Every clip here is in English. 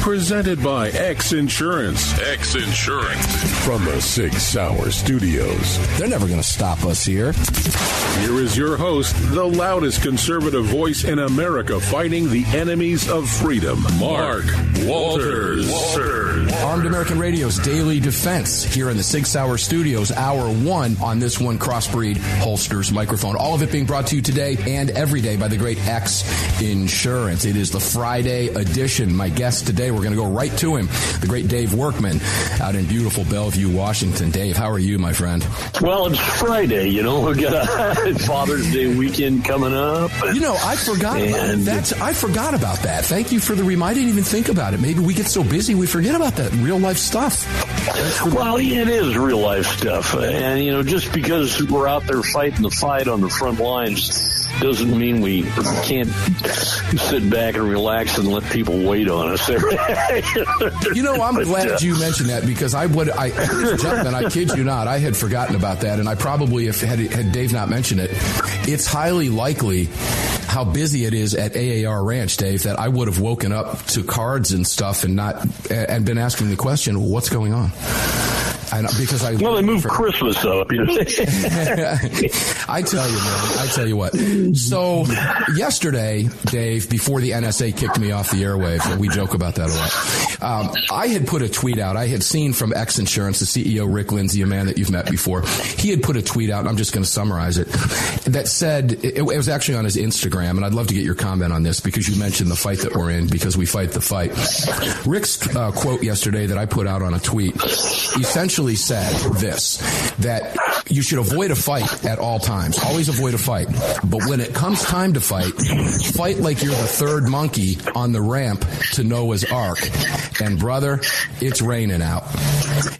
Presented by X Insurance. X Insurance. From the 6 Hour Studios. They're never going to stop us here. Here is your host, the loudest conservative voice in America fighting the enemies of freedom, Mark Walters. Armed American Radio's Daily Defense here in the 6 Hour Studios, Hour 1 on this one Crossbreed Holsters microphone. All of it being brought to you today and every day by the great X Insurance. It is the Friday edition. My guest today, we're going to go right to him, the great Dave Workman out in beautiful Bellevue, Washington. Dave, how are you, my friend? Well, it's Friday, you know. We've got a Father's Day weekend coming up. You know, I forgot about that. Thank you for the reminder. I didn't even think about it. Maybe we get so busy we forget about that real-life stuff. Well, it is real-life stuff. And, you know, just because we're out there fighting the fight on the front lines doesn't mean we can't sit back and relax and let people wait on us. You know, I'm glad you mentioned that, because I kid you not, I had forgotten about that, and I probably, had Dave not mentioned it, it's highly likely how busy it is at AAR Ranch, Dave, that I would have woken up to cards and stuff and been asking the question, what's going on? They moved Christmas up. You know? I tell you what. So yesterday, Dave, before the NSA kicked me off the airwaves, and we joke about that a lot, I had put a tweet out. I had seen from X Insurance, the CEO, Rick Lindsay, a man that you've met before. He had put a tweet out, and I'm just going to summarize it, that said, it was actually on his Instagram, and I'd love to get your comment on this, because you mentioned the fight that we're in, because we fight the fight. Rick's quote yesterday that I put out on a tweet essentially said this, that you should avoid a fight at all times. Always avoid a fight. But when it comes time to fight like you're the third monkey on the ramp to Noah's Ark. And brother, it's raining out.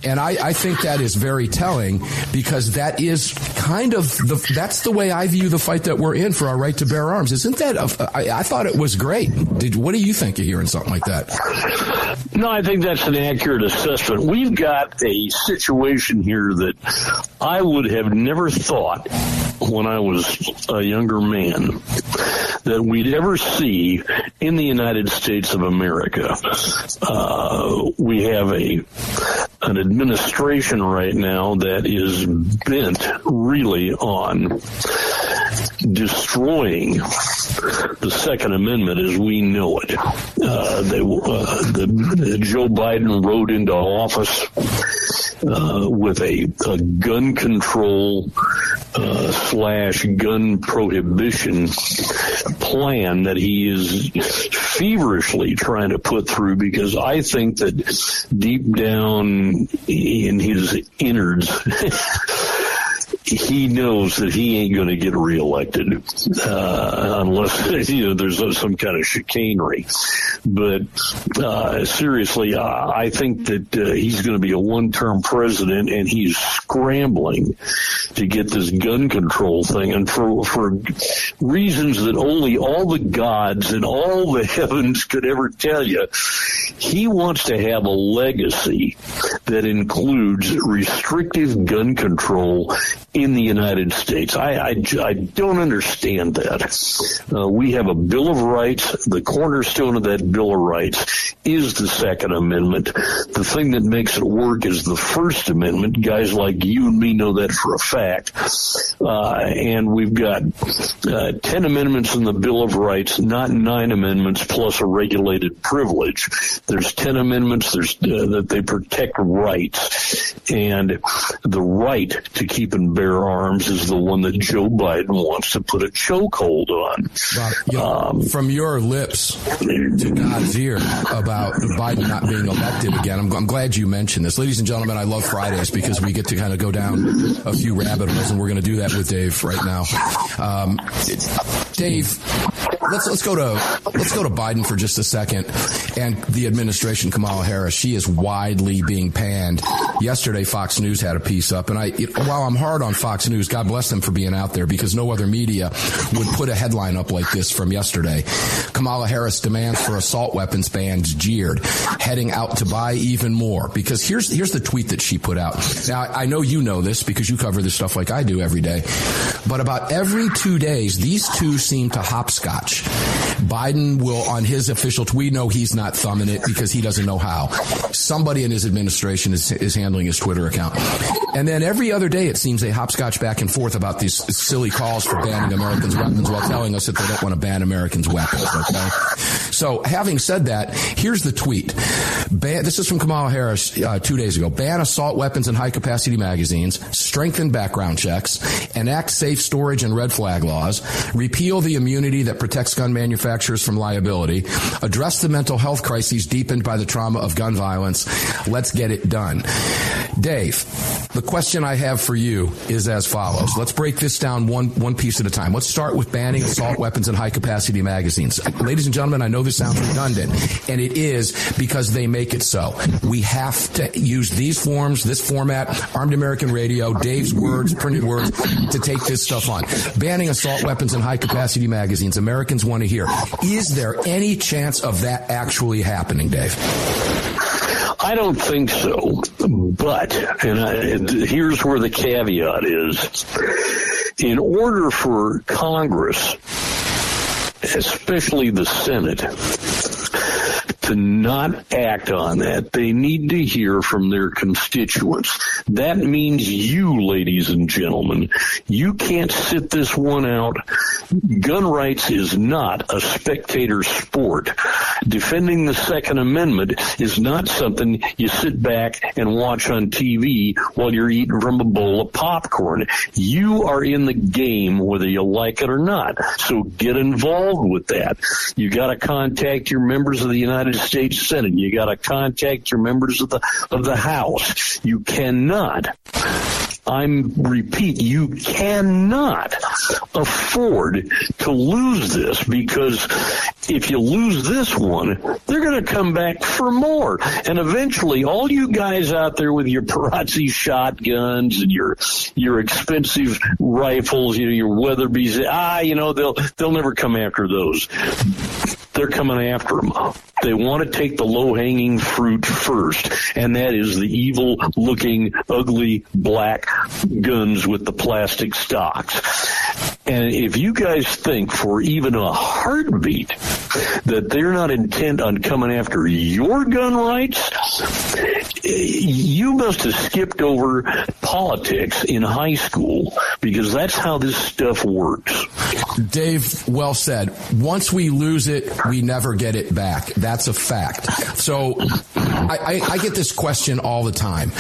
And I think that is very telling, because that is kind of that's the way I view the fight that we're in for our right to bear arms. Isn't that? I thought it was great. What do you think of hearing something like that? No, I think that's an accurate assessment. We've got a situation here that I would have never thought when I was a younger man that we'd ever see in the United States of America. We have an administration right now that is bent really on destroying the Second Amendment as we know it. Joe Biden rode into office with a gun control slash gun prohibition plan that he is feverishly trying to put through, because I think that deep down in his innards, he knows that he ain't going to get reelected unless there's some kind of chicanery. But seriously, I think that he's going to be a one-term president, and he's scrambling to get this gun control thing. And for reasons that only all the gods and all the heavens could ever tell you, he wants to have a legacy that includes restrictive gun control in the United States. I don't understand that. We have a Bill of Rights. The cornerstone of that Bill of Rights is the Second Amendment. The thing that makes it work is the First Amendment. Guys like you and me know that for a fact. And we've got 10 amendments in the Bill of Rights, not 9 amendments plus a regulated privilege. There's 10 amendments that they protect rights. And the right to keep and bear arms is the one that Joe Biden wants to put a chokehold on. Wow. From your lips to God's ear about Biden not being elected again. I'm glad you mentioned this. Ladies and gentlemen, I love Fridays because we get to kind of go down a few rabbit holes, and we're going to do that with Dave right now. Dave, let's go to Biden for just a second, and the administration, Kamala Harris. She is widely being panned. Yesterday, Fox News had a piece up, and while I'm hard on Fox News, God bless them for being out there, because no other media would put a headline up like this from yesterday. Kamala Harris demands for assault weapons bans jeered, heading out to buy even more. Because here's the tweet that she put out. Now, I know you know this because you cover this stuff like I do every day, but about every 2 days, these two seem to hopscotch. Biden will, on his official tweet, no, he's not thumbing it because he doesn't know how. Somebody in his administration is handling his Twitter account. And then every other day, it seems they hopscotch back and forth about these silly calls for banning Americans' weapons while telling us that they don't want to ban Americans' weapons. Okay. So having said that, here's the tweet. This is from Kamala Harris 2 days ago. Ban assault weapons and high-capacity magazines, strengthen background checks, enact safe storage and red flag laws, repeal the immunity that protects gun manufacturers from liability, address the mental health crises deepened by the trauma of gun violence. Let's get it done. Dave, the question I have for you is as follows. Let's break this down one piece at a time. Let's start with banning assault weapons and high-capacity magazines. Ladies and gentlemen, I know this sounds redundant, and it is because they make it so. We have to use these forms, this format, Armed American Radio, Dave's words, printed words, to take this stuff on. Banning assault weapons and high-capacity magazines, Americans want to hear. Is there any chance of that actually happening, Dave? I don't think so, but here's where the caveat is. In order for Congress, especially the Senate, to not act on that, they need to hear from their constituents. That means you, ladies and gentlemen, you can't sit this one out. Gun rights is not a spectator sport. Defending the Second Amendment is not something you sit back and watch on TV while you're eating from a bowl of popcorn. You are in the game whether you like it or not. So get involved with that. You got to contact your members of the United States Senate. You got to contact your members of the House. You cannot. You cannot afford to lose this, because if you lose this one, they're going to come back for more. And eventually, all you guys out there with your Perazzi shotguns and your expensive rifles, your Weatherbys, they'll never come after those. They're coming after them. They want to take the low-hanging fruit first, and that is the evil-looking, ugly, black guns with the plastic stocks. And if you guys think for even a heartbeat that they're not intent on coming after your gun rights, you must have skipped over politics in high school, because that's how this stuff works. Dave, well said. Once we lose it, we never get it back. That's a fact. So I get this question all the time.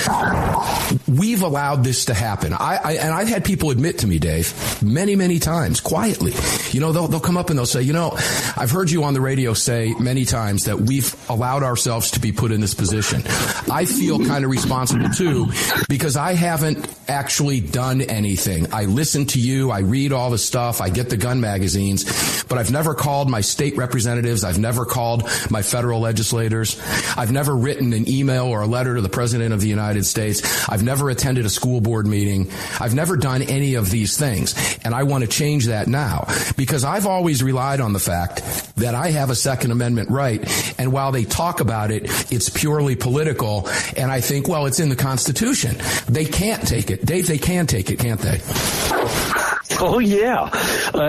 We've allowed this to happen. And I've had people admit to me, Dave, many times, quietly. They'll come up and they'll say, I've heard you on the radio say many times that we've allowed ourselves to be put in this position. I feel kind of responsible, too, because I haven't actually done anything. I listen to you. I read all the stuff. I get the gun magazines. But I've never called my state representatives. I've never called my federal legislators. I've never written an email or a letter to the President of the United States. I've never attended a school board meeting. I've never done any of these things. And I want to change that now, because I've always relied on the fact that I have a Second Amendment right. And while they talk about it, it's purely political. And I think, well, it's in the Constitution. They can't take it. Dave, they can take it, can't they? Oh, yeah.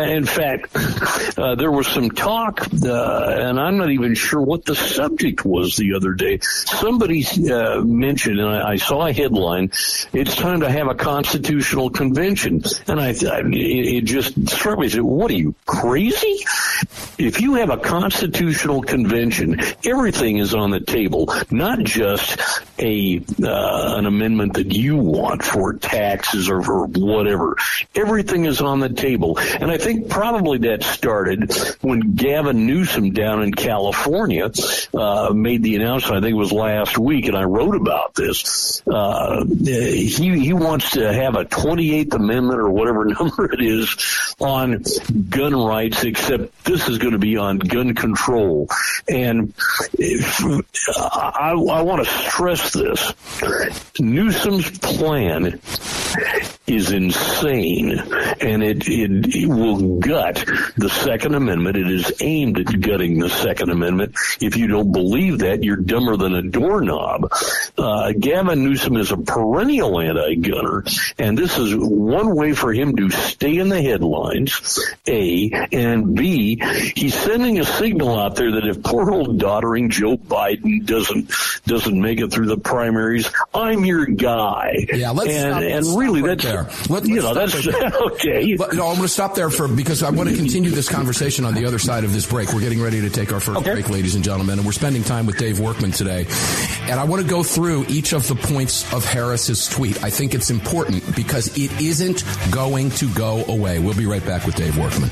In fact, there was some talk, and I'm not even sure what the subject was the other day. Somebody mentioned, and I saw a headline, it's time to have a constitutional convention. And it just struck me. I said, what are you, crazy? If you have a constitutional convention, everything is on the table, not just an amendment that you want for taxes or for whatever. Everything is on the table. And I think probably that started when Gavin Newsom down in California made the announcement, I think it was last week, and I wrote about this. He wants to have a 28th Amendment or whatever number it is on gun rights, except this is going to be on gun control. And I want to stress this. Newsom's plan is insane, and it will gut the Second Amendment. It is aimed at gutting the Second Amendment. If you don't believe that, you're dumber than a doorknob. Gavin Newsom is a perennial anti-gunner, and this is one way for him to stay in the headlines, A, and B, he's sending a signal out there that if poor old doddering Joe Biden doesn't make it through the primaries, I'm your guy. Yeah, okay. I'm going to stop there because I want to continue this conversation on the other side of this break. We're getting ready to take our first break, ladies and gentlemen, and we're spending time with Dave Workman today. And I want to go through each of the points of Harris's tweet. I think it's important because it isn't going to go away. We'll be right back with Dave Workman.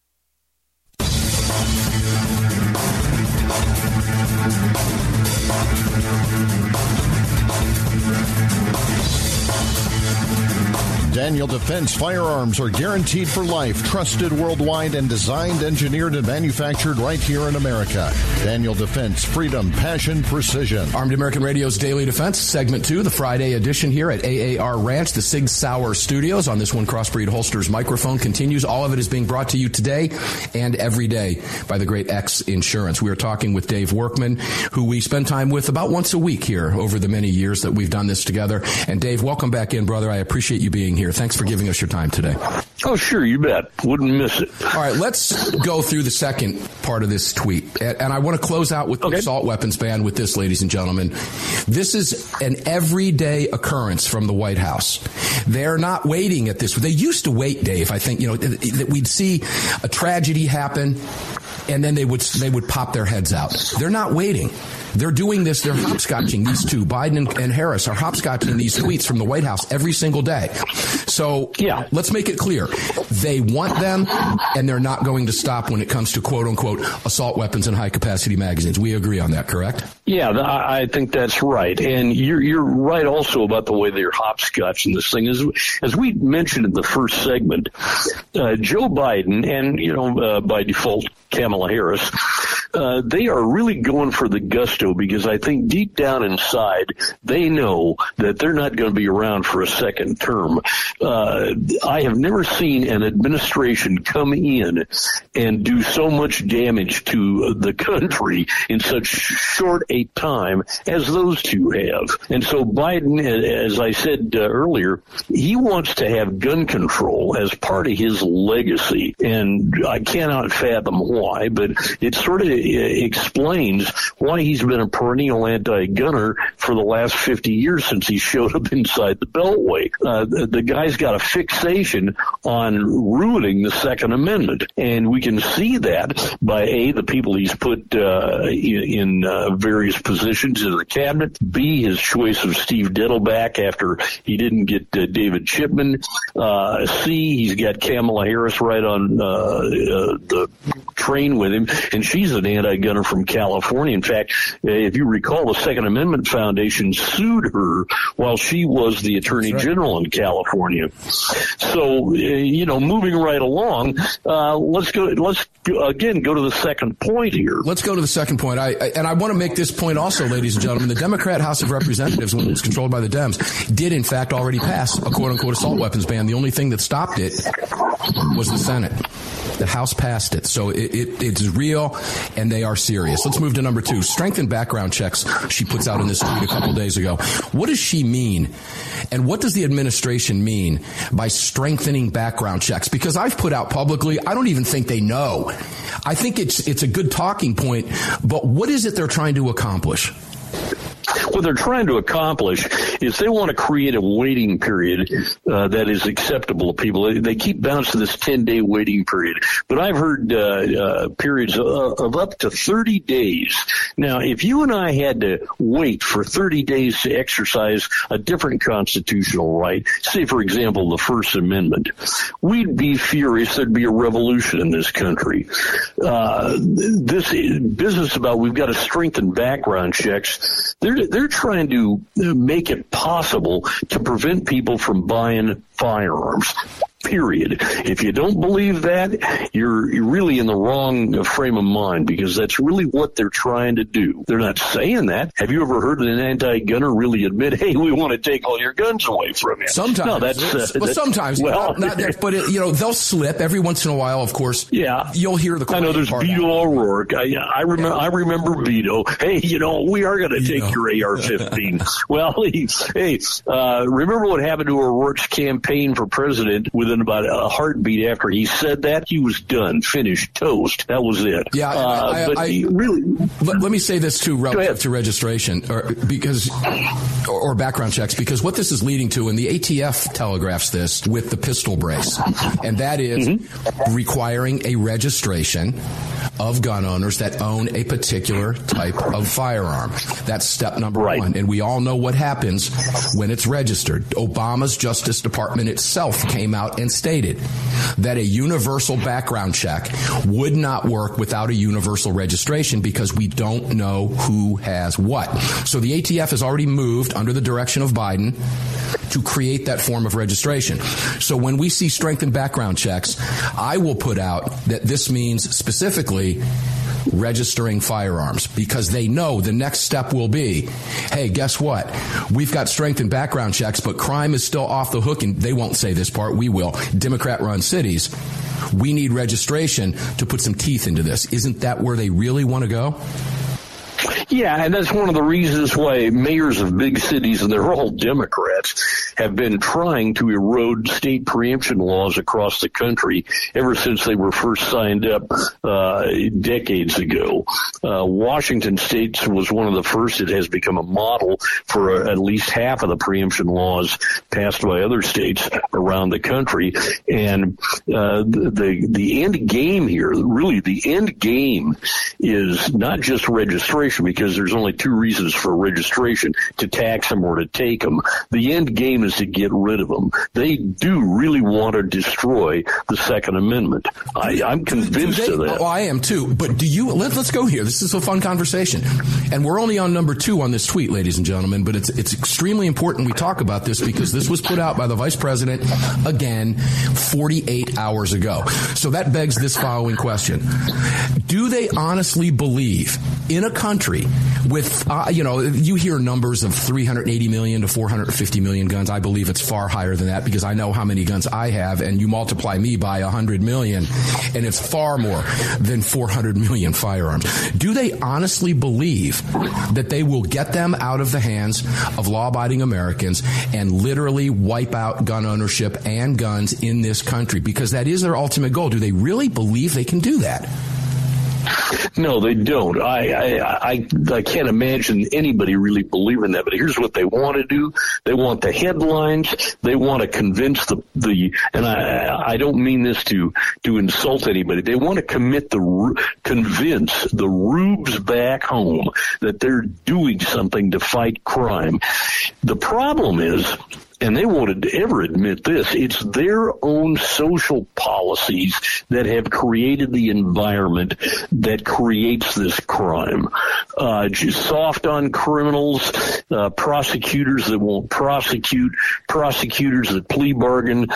Daniel Defense firearms are guaranteed for life, trusted worldwide, and designed, engineered, and manufactured right here in America. Daniel Defense, freedom, passion, precision. Armed American Radio's Daily Defense, Segment 2, the Friday edition here at AAR Ranch, the Sig Sauer Studios. On this one, Crossbreed Holster's microphone continues. All of it is being brought to you today and every day by the great X Insurance. We are talking with Dave Workman, who we spend time with about once a week here over the many years that we've done this together. And Dave, welcome back in, brother. I appreciate you being here. Thanks for giving us your time today. Oh, sure, you bet. Wouldn't miss it. All right, let's go through the second part of this tweet. And I want to close out with the assault weapons ban with this, ladies and gentlemen. This is an everyday occurrence from the White House. They're not waiting at this. They used to wait, Dave, I think, you know, that we'd see a tragedy happen, and then they would pop their heads out. They're not waiting. They're doing this. They're hopscotching these two. Biden and Harris are hopscotching these tweets from the White House every single day. So let's make it clear. They want them, and they're not going to stop when it comes to, quote-unquote, assault weapons and high-capacity magazines. We agree on that, correct? Yeah, I think that's right. And you're right also about the way they're hopscotching this thing. As we mentioned in the first segment, Joe Biden and, by default, Kamala Harris, they are really going for the gusto, because I think deep down inside they know that they're not going to be around for a second term. I have never seen an administration come in and do so much damage to the country in such short a time as those two have. And so Biden, as I said earlier, he wants to have gun control as part of his legacy. And I cannot fathom why, but it sort of explains why he's been a perennial anti-gunner for the last 50 years since he showed up inside the Beltway. The guy's got a fixation on ruining the Second Amendment, and we can see that by, A, the people he's put in various positions in the cabinet, B, his choice of Steve Dettelback after he didn't get David Chipman, C, he's got Kamala Harris right on the train with him, and she's an anti-gunner from California. In fact, if you recall, the Second Amendment Foundation sued her while she was the Attorney General in California. So, moving right along, let's go to the second point here. Let's go to the second point. I want to make this point also, ladies and gentlemen. The Democrat House of Representatives, when it was controlled by the Dems, did in fact already pass a quote-unquote assault weapons ban. The only thing that stopped it was the Senate. The House passed it. So it's real, and they are serious. Let's move to number two. Strengthened background checks she puts out in this tweet a couple days ago. What does she mean, and what does the administration mean by strengthening background checks? Because I've put out publicly, I don't even think they know. I think it's a good talking point, but what is it they're trying to accomplish? What they're trying to accomplish is they want to create a waiting period that is acceptable to people. They keep bouncing this 10-day waiting period, but I've heard periods of up to 30 days. Now, if you and I had to wait for 30 days to exercise a different constitutional right, say, for example, the First Amendment, we'd be furious. There'd be a revolution in this country. This business about we've got to strengthen background checks, they're trying to make it possible to prevent people from buying firearms. period. If you don't believe that, you're really in the wrong frame of mind, because that's really what they're trying to do. They're not saying that. Have you ever heard an anti-gunner really admit, hey, we want to take all your guns away from you? Sometimes. No, they'll slip every once in a while, of course. Yeah. You'll hear the question. I know there's Beto O'Rourke. I remember Beto. Hey, we are going to take your AR-15. Well, remember what happened to O'Rourke's campaign for president within about a heartbeat after he said that? He was done, finished, toast. That was it. Yeah. Let me say this too, relative to registration or background checks, because what this is leading to, and the ATF telegraphs this with the pistol brace, and that is requiring a registration of gun owners that own a particular type of firearm. That's step number one. And we all know what happens when it's registered. Obama's Justice Department itself came out and stated that a universal background check would not work without a universal registration, because we don't know who has what. So the ATF has already moved under the direction of Biden to create that form of registration. So when we see strengthened background checks, I will put out that this means specifically registering firearms, because they know the next step will be, hey, guess what? We've got strengthened background checks, but crime is still off the hook, and they won't say this part. We will. Democrat-run cities. We need registration to put some teeth into this. Isn't that where they really want to go? Yeah, and that's one of the reasons why mayors of big cities, and they're all Democrats, have been trying to erode state preemption laws across the country ever since they were first signed up decades ago. Washington State was one of the first. It has become a model for at least half of the preemption laws passed by other states around the country. And the end game here, really the end game, is not just registration, because there's only two reasons for registration: to tax them or to take them. The end game is to get rid of them. They do really want to destroy the Second Amendment. I'm convinced of that. Oh, I am too. But let's go here. This is a fun conversation. And we're only on number 2 on this tweet, ladies and gentlemen, but it's extremely important we talk about this, because this was put out by the Vice President again 48 hours ago. So that begs this following question. Do they honestly believe in a country with, you hear numbers of 380 million to 450 million guns. I believe it's far higher than that, because I know how many guns I have, and you multiply me by 100 million, and it's far more than 400 million firearms. Do they honestly believe that they will get them out of the hands of law-abiding Americans and literally wipe out gun ownership and guns in this country? Because that is their ultimate goal. Do they really believe they can do that? No, they don't. I can't imagine anybody really believing that. But here's what they want to do. They want the headlines. They want to convince and I don't mean this to insult anybody. They want to convince the rubes back home that they're doing something to fight crime. The problem is, and they won't ever admit this, it's their own social policies that have created the environment that creates this crime. Just soft on criminals, prosecutors that won't prosecute, prosecutors that plea bargain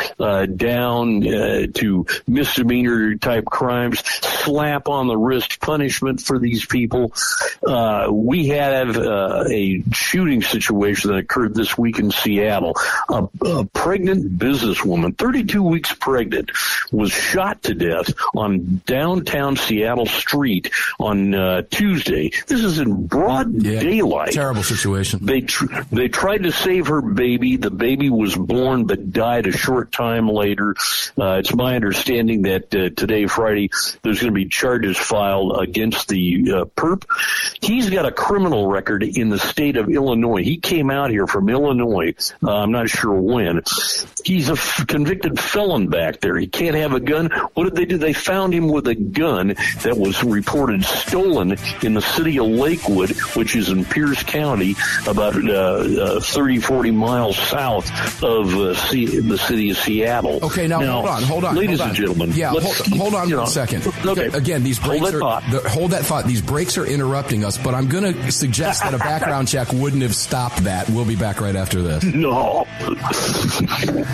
down to misdemeanor type crimes, slap on the wrist punishment for these people. We have a shooting situation that occurred this week in Seattle. A pregnant businesswoman, 32 weeks pregnant, was shot to death on downtown Seattle street on Tuesday. This is in broad daylight. Terrible situation. They tried to save her baby. The baby was born but died a short time later. It's my understanding that today, Friday, there's going to be charges filed against the perp. He's got a criminal record in the state of Illinois. He came out here from Illinois. I'm not sure when. He's a convicted felon back there. He can't have a gun. What did they do? They found him with a gun that was reported stolen in the city of Lakewood, which is in Pierce County, about 30-40 miles south of the city of Seattle. Okay, now hold on. Ladies and gentlemen. Yeah, hold on one second. Okay. Again, these breaks hold that thought. These breaks are interrupting us, but I'm going to suggest that a background check wouldn't have stopped that. We'll be back right after this. No.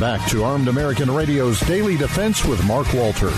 Back to Armed American Radio's Daily Defense with Mark Walters.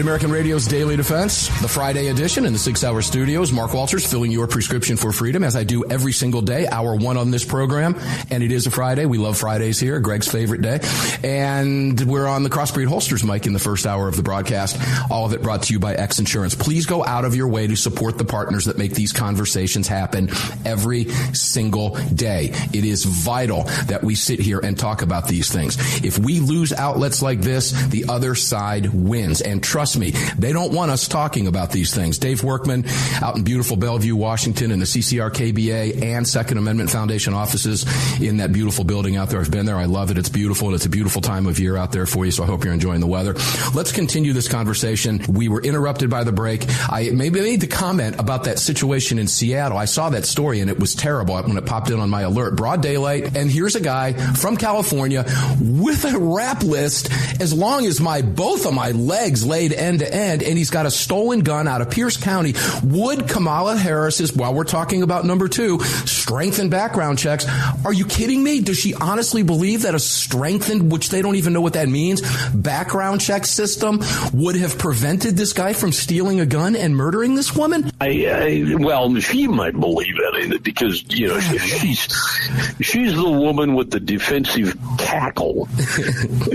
American Radio's Daily Defense, the Friday edition in the 6-hour studios. Mark Walters filling your prescription for freedom, as I do every single day, hour one on this program. And it is a Friday. We love Fridays here, Greg's favorite day. And we're on the Crossbreed Holsters mic in the first hour of the broadcast. All of it brought to you by X Insurance. Please go out of your way to support the partners that make these conversations happen every single day. It is vital that we sit here and talk about these things. If we lose outlets like this, the other side wins. And trust Trust me, they don't want us talking about these things. Dave Workman out in beautiful Bellevue, Washington, in the CCRKBA and Second Amendment Foundation offices in that beautiful building out there. I've been there. I love it. It's beautiful. And it's a beautiful time of year out there for you, so I hope you're enjoying the weather. Let's continue this conversation. We were interrupted by the break. I maybe made the comment about that situation in Seattle. I saw that story, and it was terrible when it popped in on my alert. Broad daylight, and here's a guy from California with a rap list as long as my both of my legs laid end to end, and he's got a stolen gun out of Pierce County. Would Kamala Harris's, while we're talking about number two, strengthened background checks, are you kidding me? Does she honestly believe that a strengthened, which they don't even know what that means, background check system would have prevented this guy from stealing a gun and murdering this woman? Well, she might believe it because, you know, she's the woman with the defensive cackle.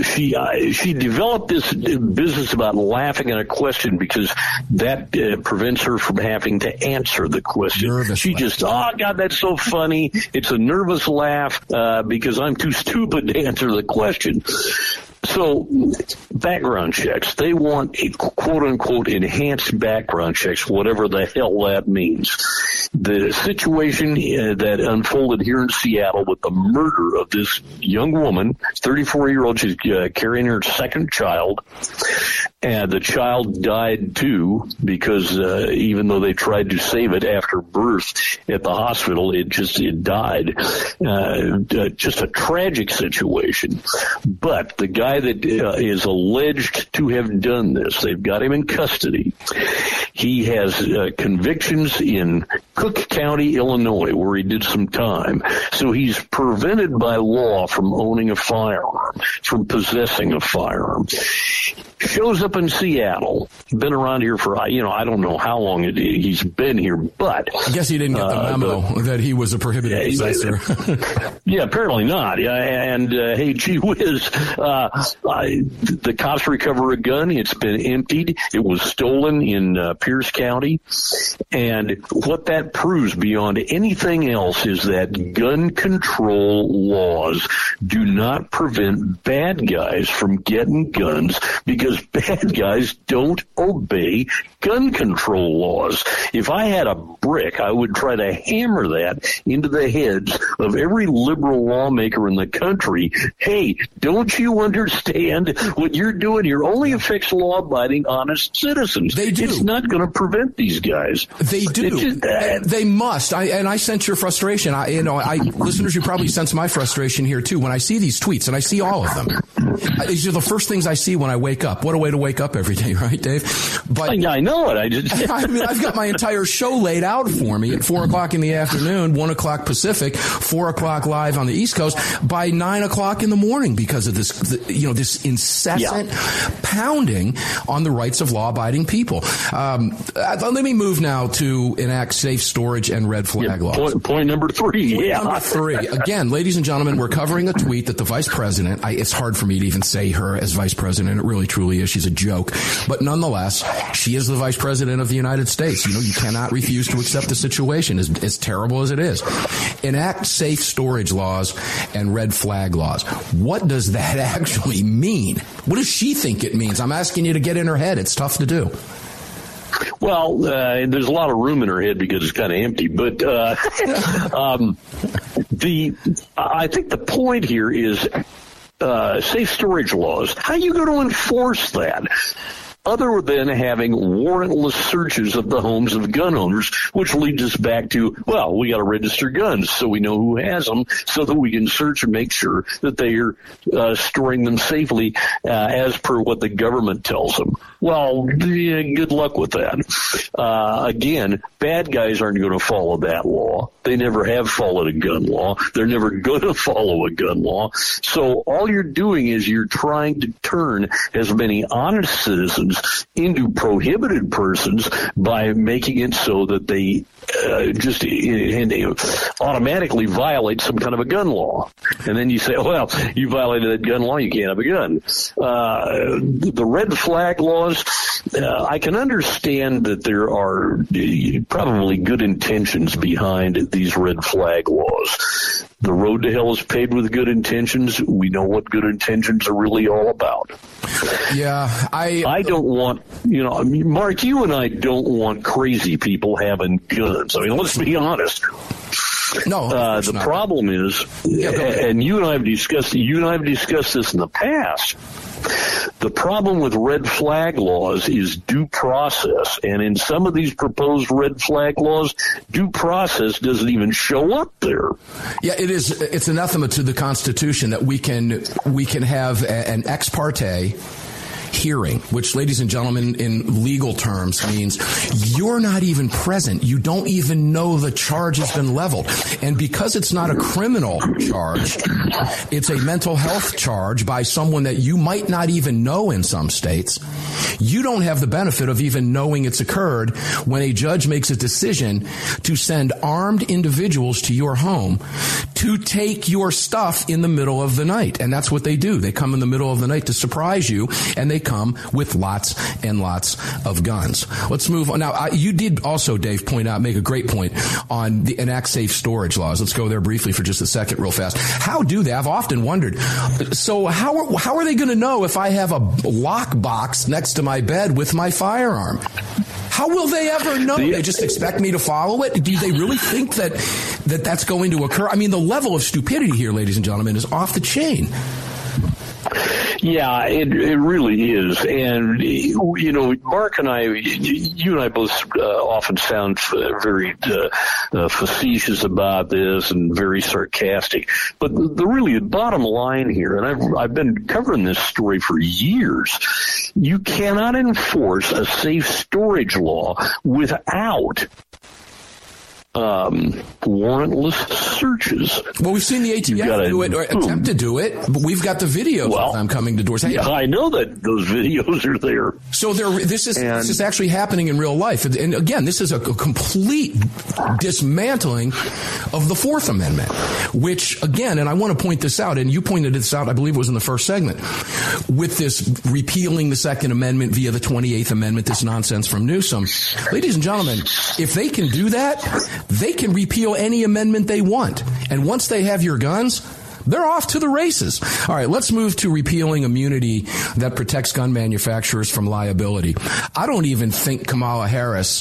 She developed this business about laughing at a question because that prevents her from having to answer the question. She just, oh, God, that's so funny. It's a nervous laugh because I'm too stupid to answer the question. So background checks, they want a quote-unquote enhanced background checks, whatever the hell that means. The situation that unfolded here in Seattle with the murder of this young woman, 34-year-old, she's carrying her second child, and the child died too because even though they tried to save it after birth at the hospital, it died. Just a tragic situation. But the guy that is alleged to have done this, they've got him in custody. He has convictions in Cook County, Illinois, where he did some time. So he's prevented by law from owning a firearm, from possessing a firearm. Shows up in Seattle, been around here for, I don't know how long he's been here, but... I guess he didn't get the memo that he was a prohibited possessor. Yeah, apparently not. And, hey, gee whiz, the cops recover a gun. It's been emptied. It was stolen in Pierce County. And what that proves beyond anything else is that gun control laws do not prevent bad guys from getting guns because bad guys don't obey gun control laws. If I had a brick, I would try to hammer that into the heads of every liberal lawmaker in the country. Hey, don't you understand what you're doing here only affects law-abiding, honest citizens. They do. It's not going to prevent these guys. They do. Just, they must. I sense your frustration. Listeners, you probably sense my frustration here, too, when I see these tweets, and I see all of them. These are the first things I see when I wake up. What a way to wake up every day, right, Dave? But I know it. I mean, I've got my entire show laid out for me at 4 o'clock in the afternoon, 1 o'clock Pacific, 4 o'clock live on the East Coast, by 9 o'clock in the morning because of this, this incessant pounding on the rights of law-abiding people. Let me move now to enact safe storage and red flag laws. Point number three. Number three. Again, ladies and gentlemen, we're covering a tweet that the vice president, it's hard for me to even say her as vice president. It really truly is. She's a joke. But nonetheless, she is the vice president of the United States. You know, you cannot refuse to accept the situation, as terrible as it is. Enact safe storage laws and red flag laws. What does that actually mean? What does she think it means? I'm asking you to get in her head. It's tough to do. Well, there's a lot of room in her head because it's kind of empty. But I think the point here is safe storage laws. How are you going to enforce that? Other than having warrantless searches of the homes of gun owners, which leads us back to, well, we got to register guns so we know who has them so that we can search and make sure that they are storing them safely as per what the government tells them. Well, good luck with that. Again, bad guys aren't going to follow that law. They never have followed a gun law. They're never going to follow a gun law. So all you're doing is you're trying to turn as many honest citizens into prohibited persons by making it so that they automatically violate some kind of a gun law. And then you say, well, you violated that gun law, you can't have a gun. The red flag laws, I can understand that there are probably good intentions behind these red flag laws. The road to hell is paved with good intentions. We know what good intentions are really all about. Yeah, I don't want, you know, I mean, Mark, you and I don't want crazy people having guns. I mean, let's be honest. No, the problem is, and you and I have discussed this in the past. The problem with red flag laws is due process, and in some of these proposed red flag laws, due process doesn't even show up there. Yeah, it is. It's anathema to the Constitution that we can have an ex parte hearing, which, ladies and gentlemen, in legal terms means you're not even present. You don't even know the charge has been leveled. And because it's not a criminal charge, it's a mental health charge by someone that you might not even know in some states, you don't have the benefit of even knowing it's occurred when a judge makes a decision to send armed individuals to your home to take your stuff in the middle of the night. And that's what they do. They come in the middle of the night to surprise you, and they come with lots and lots of guns. Let's move on. Now, you did also, Dave, make a great point on the enact safe storage laws. Let's go there briefly for just a second real fast. How do they? I've often wondered. So how are they going to know if I have a lockbox next to my bed with my firearm? How will they ever know? They just expect me to follow it? Do they really think that that's going to occur? I mean, the level of stupidity here, ladies and gentlemen, is off the chain. Yeah, it really is. And, you know, Mark and I, you and I both often sound very facetious about this and very sarcastic. But the really bottom line here, and I've been covering this story for years, you cannot enforce a safe storage law without warrantless searches. Well, we've seen the ATF do it or attempt to do it, but we've got the videos of them coming to doors. Hey, yeah, I know that those videos are there. So this is actually happening in real life. And again, this is a complete dismantling of the Fourth Amendment, which, again, and I want to point this out, and you pointed this out, I believe it was in the first segment, with this repealing the Second Amendment via the 28th Amendment, this nonsense from Newsom. Ladies and gentlemen, if they can do that, they can repeal any amendment they want. And once they have your guns, they're off to the races. All right, let's move to repealing immunity that protects gun manufacturers from liability. I don't even think Kamala Harris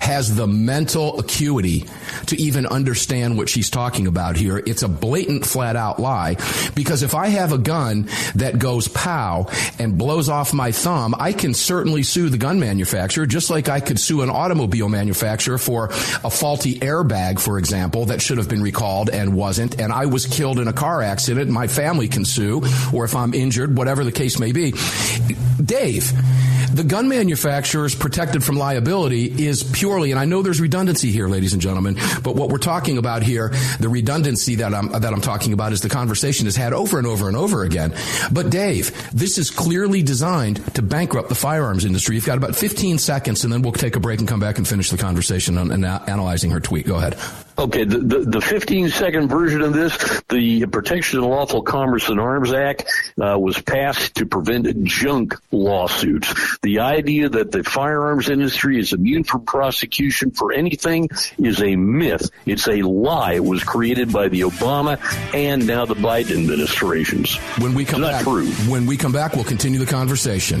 has the mental acuity to even understand what she's talking about here. It's a blatant, flat-out lie, because if I have a gun that goes pow and blows off my thumb, I can certainly sue the gun manufacturer, just like I could sue an automobile manufacturer for a faulty airbag, for example, that should have been recalled and wasn't, and I was killed in a car accident, my family can sue, or if I'm injured, whatever the case may be. Dave, the gun manufacturers protected from liability is purely, and I know there's redundancy here, ladies and gentlemen, but what we're talking about here, the redundancy that I'm talking about is the conversation is had over and over and over again. But Dave, this is clearly designed to bankrupt the firearms industry. You've got about 15 seconds, and then we'll take a break and come back and finish the conversation on analyzing her tweet. Go ahead. Okay, the 15-second version of this, the Protection of Lawful Commerce in Arms Act was passed to prevent junk lawsuits. The idea that the firearms industry is immune from prosecution for anything is a myth. It's a lie. It was created by the Obama and now the Biden administrations. When we come back, we'll continue the conversation.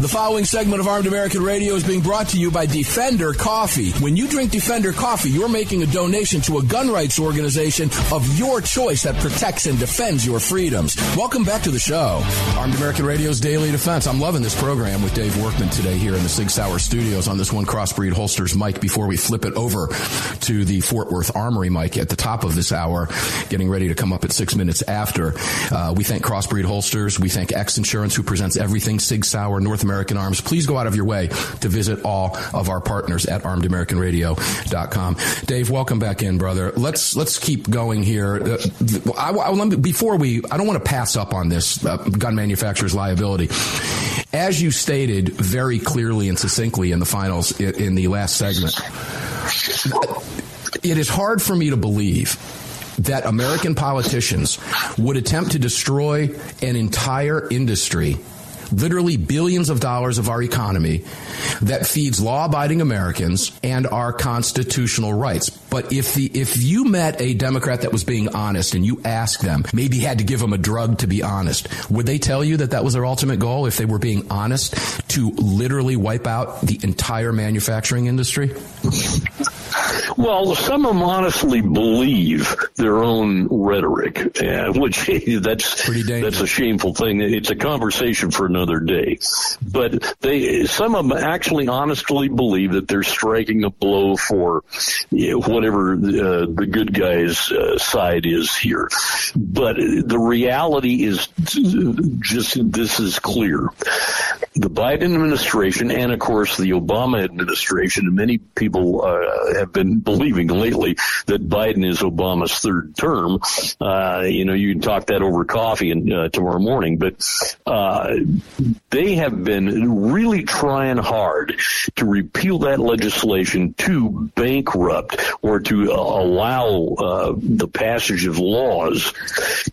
The following segment of Armed American Radio is being brought to you by Defender Coffee. When you drink Defender Coffee, you're making a donation to a gun rights organization of your choice that protects and defends your freedoms. Welcome back to the show. Armed American Radio's Daily Defense. I'm loving this program with Dave Workman today here in the Sig Sauer Studios on this one Crossbreed Holsters mic before we flip it over to the Fort Worth Armory mic at the top of this hour, getting ready to come up at 6 minutes after. We thank Crossbreed Holsters. We thank X Insurance, who presents everything Sig Sauer, North American Arms. Please go out of your way to visit all of our partners at armedamericanradio.com. Dave, welcome back in, brother. Let's keep going here. I don't want to pass up on this gun manufacturer's liability. As you stated very clearly and succinctly in the finals in the last segment, it is hard for me to believe that American politicians would attempt to destroy an entire industry literally billions of dollars of our economy that feeds law-abiding Americans and our constitutional rights. But if you met a Democrat that was being honest and you asked them, maybe had to give them a drug to be honest, would they tell you that that was their ultimate goal, if they were being honest, to literally wipe out the entire manufacturing industry? Well, some of them honestly believe their own rhetoric, which that's a shameful thing. It's a conversation for another day. But some of them actually honestly believe that they're striking a blow for whatever the good guys' side is here. But the reality is just this is clear. The Biden administration and, of course, the Obama administration, and many people have been believing lately that Biden is Obama's third term. You can talk that over coffee tomorrow morning, but they have been really trying hard to repeal that legislation to bankrupt or to allow the passage of laws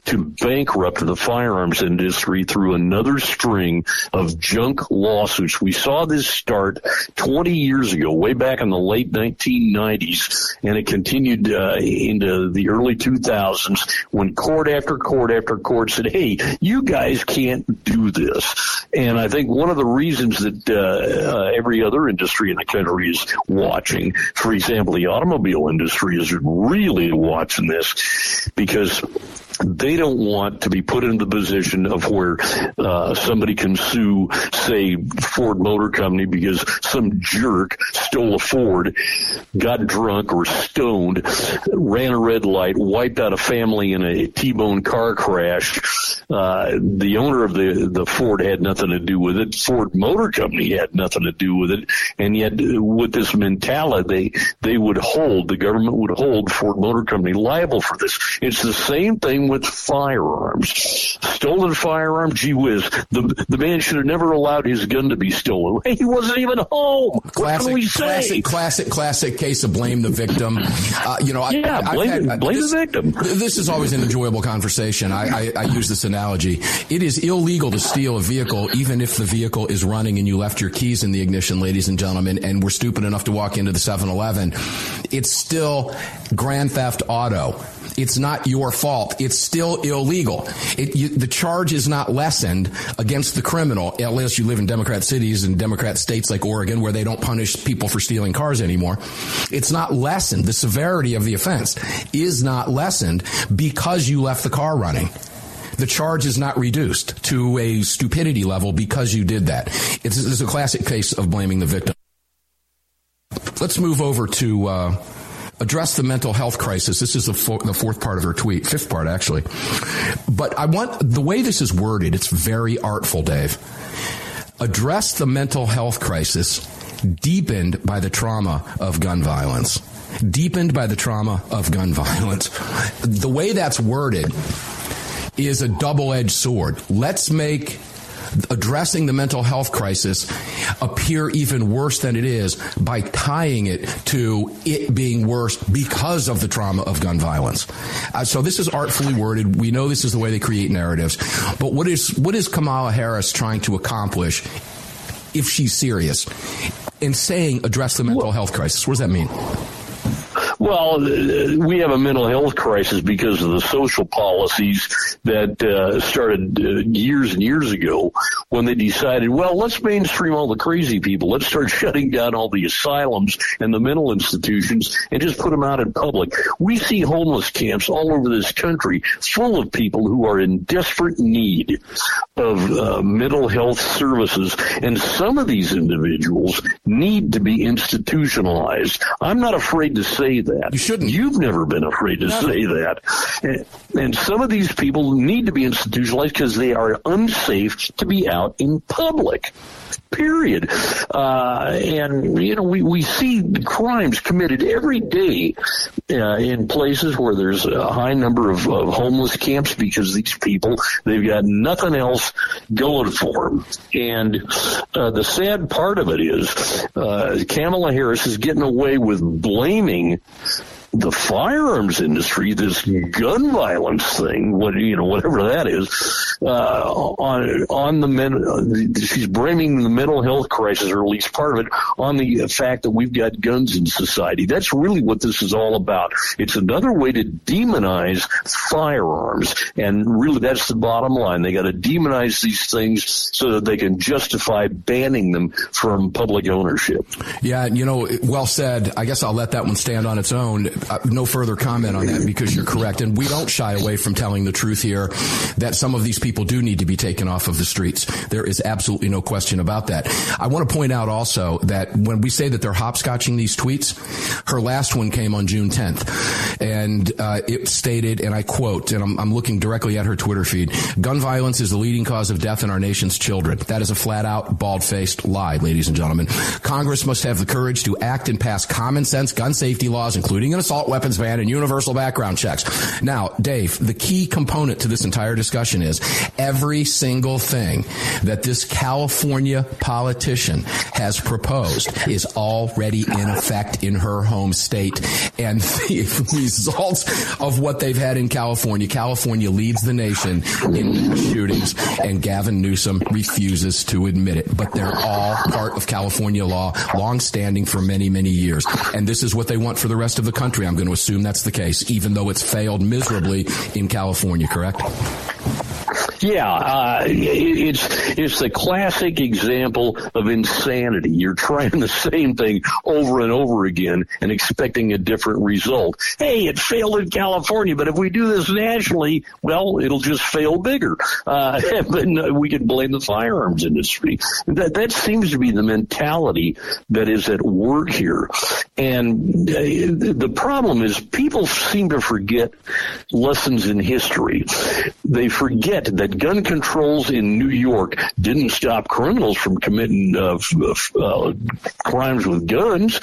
to bankrupt the firearms industry through another string of junk lawsuits. We saw this start 20 years ago, way back in the late 1990s, and it continued into the early 2000s when court after court after court said, hey, you guys can't do this. And I think one of the reasons that every other industry in the country is watching, for example, the automobile industry is really watching this because they don't want to be put in the position of where somebody can sue, say, Ford Motor Company because some jerk stole a Ford, got drunk or stoned, ran a red light, wiped out a family in a T-bone car crash. The owner of the Ford had nothing to do with it. Ford Motor Company had nothing to do with it. And yet with this mentality, the government would hold Ford Motor Company liable for this. It's the same thing with firearms. Stolen firearm, gee whiz, the man should have never allowed his gun to be stolen. He wasn't even home. Classic case of blame the victim. Blame the victim. This is always an enjoyable conversation. I use this analogy. It is illegal to steal a vehicle even if the vehicle is running and you left your keys in the ignition, ladies and gentlemen, and we're stupid enough to walk into the 7-Eleven. It's still Grand Theft Auto. It's not your fault. It's still illegal. The charge is not lessened against the criminal, unless you live in Democrat cities and Democrat states like Oregon where they don't punish people for stealing cars anymore. It's not lessened. The severity of the offense is not lessened because you left the car running. The charge is not reduced to a stupidity level because you did that. It's a classic case of blaming the victim. Let's move over to address the mental health crisis. This is the fourth part of her tweet, fifth part, actually. But the way this is worded, it's very artful, Dave. Address the mental health crisis deepened by the trauma of gun violence. Deepened by the trauma of gun violence. The way that's worded is a double-edged sword. Let's make addressing the mental health crisis appear even worse than it is by tying it to it being worse because of the trauma of gun violence. So this is artfully worded. We know this is the way they create narratives. But what is Kamala Harris trying to accomplish if she's serious in saying address the mental health crisis? What does that mean? Well, we have a mental health crisis because of the social policies that started years and years ago when they decided, well, let's mainstream all the crazy people. Let's start shutting down all the asylums and the mental institutions and just put them out in public. We see homeless camps all over this country full of people who are in desperate need of mental health services, and some of these individuals need to be institutionalized. I'm not afraid to say that. You shouldn't. You've never been afraid to say that. And some of these people need to be institutionalized because they are unsafe to be out in public. Period. We see crimes committed every day in places where there's a high number of homeless camps because these people, they've got nothing else going for them. And the sad part of it is Kamala Harris is getting away with blaming the firearms industry, this gun violence thing, whatever that is, she's blaming the mental health crisis, or at least part of it, on the fact that we've got guns in society. That's really what this is all about. It's another way to demonize firearms, and really that's the bottom line. They got to demonize these things so that they can justify banning them from public ownership. Yeah, well said. I guess I'll let that one stand on its own. No further comment on that, because you're correct. And we don't shy away from telling the truth here that some of these people do need to be taken off of the streets. There is absolutely no question about that. I want to point out also that when we say that they're hopscotching these tweets, her last one came on June 10th. And it stated, and I quote, and I'm looking directly at her Twitter feed, "Gun violence is the leading cause of death in our nation's children." That is a flat-out, bald-faced lie, ladies and gentlemen. "Congress must have the courage to act and pass common-sense gun safety laws, including an assault weapons ban and universal background checks." Now, Dave, the key component to this entire discussion is every single thing that this California politician has proposed is already in effect in her home state. And the results of what they've had in California leads the nation in shootings, and Gavin Newsom refuses to admit it. But they're all part of California law, longstanding for many, many years. And this is what they want for the rest of the country. I'm going to assume that's the case, even though it's failed miserably in California, correct? Yeah, it's the classic example of insanity. You're trying the same thing over and over again and expecting a different result. Hey, it failed in California, but if we do this nationally, well, it'll just fail bigger. But we could blame the firearms industry. That seems to be the mentality that is at work here. And the problem is people seem to forget lessons in history. They forget that gun controls in New York didn't stop criminals from committing crimes with guns.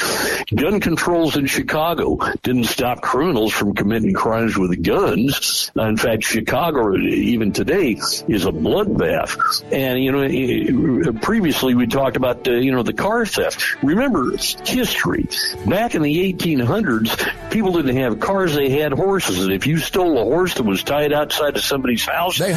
Gun controls in Chicago didn't stop criminals from committing crimes with guns. In fact, Chicago, even today, is a bloodbath. And, previously we talked about, the car theft. Remember history. Back in the 1800s, people didn't have cars. They had horses. And if you stole a horse that was tied outside of somebody's house, they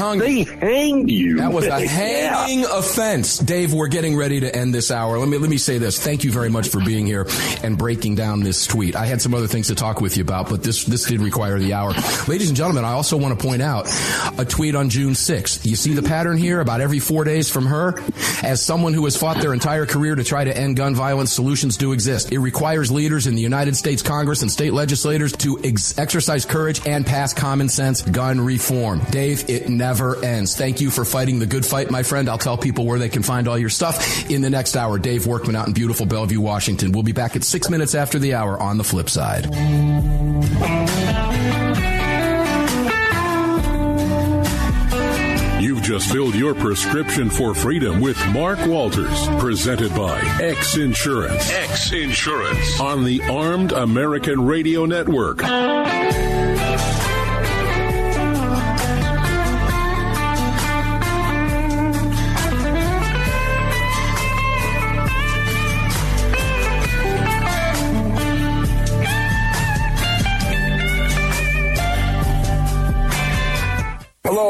hanged you. That was a hanging offense. Dave, we're getting ready to end this hour. Let me say this. Thank you very much for being here and breaking down this tweet. I had some other things to talk with you about, but this did require the hour. Ladies and gentlemen, I also want to point out a tweet on June 6th. You see the pattern here about every 4 days from her? "As someone who has fought their entire career to try to end gun violence, solutions do exist. It requires leaders in the United States Congress and state legislators to exercise courage and pass common sense gun reform." Dave, it never ends. Thank you for fighting the good fight, my friend. I'll tell people where they can find all your stuff in the next hour. Dave Workman out in beautiful Bellevue, Washington. We'll be back at 6 minutes after the hour on The Flip Side. You've just filled your prescription for freedom with Mark Walters, presented by X Insurance. X Insurance on the Armed American Radio Network. Hello,